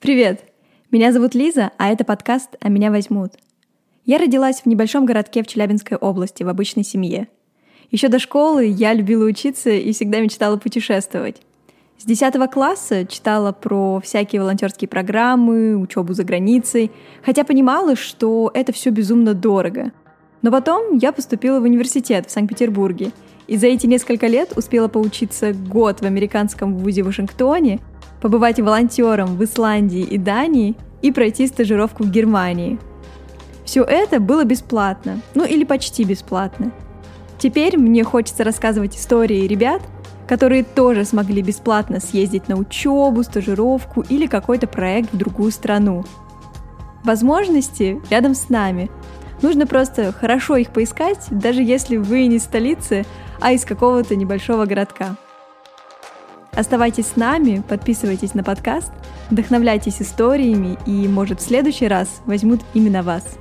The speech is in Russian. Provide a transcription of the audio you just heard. Привет! Меня зовут Лиза, а это подкаст «А меня возьмут». Я родилась в небольшом городке в Челябинской области, в обычной семье. Еще до школы я любила учиться и всегда мечтала путешествовать. С 10 класса читала про всякие волонтерские программы, учебу за границей, хотя понимала, что это все безумно дорого. Но потом я поступила в университет в Санкт-Петербурге, и за эти несколько лет успела поучиться год в американском вузе в Вашингтоне, побывать волонтером в Исландии и Дании и пройти стажировку в Германии. Все это было бесплатно, ну или почти бесплатно. Теперь мне хочется рассказывать истории ребят, которые тоже смогли бесплатно съездить на учебу, стажировку или какой-то проект в другую страну. Возможности рядом с нами. Нужно просто хорошо их поискать, даже если вы не из столицы, а из какого-то небольшого городка. Оставайтесь с нами, подписывайтесь на подкаст, вдохновляйтесь историями и, может, в следующий раз возьмут именно вас.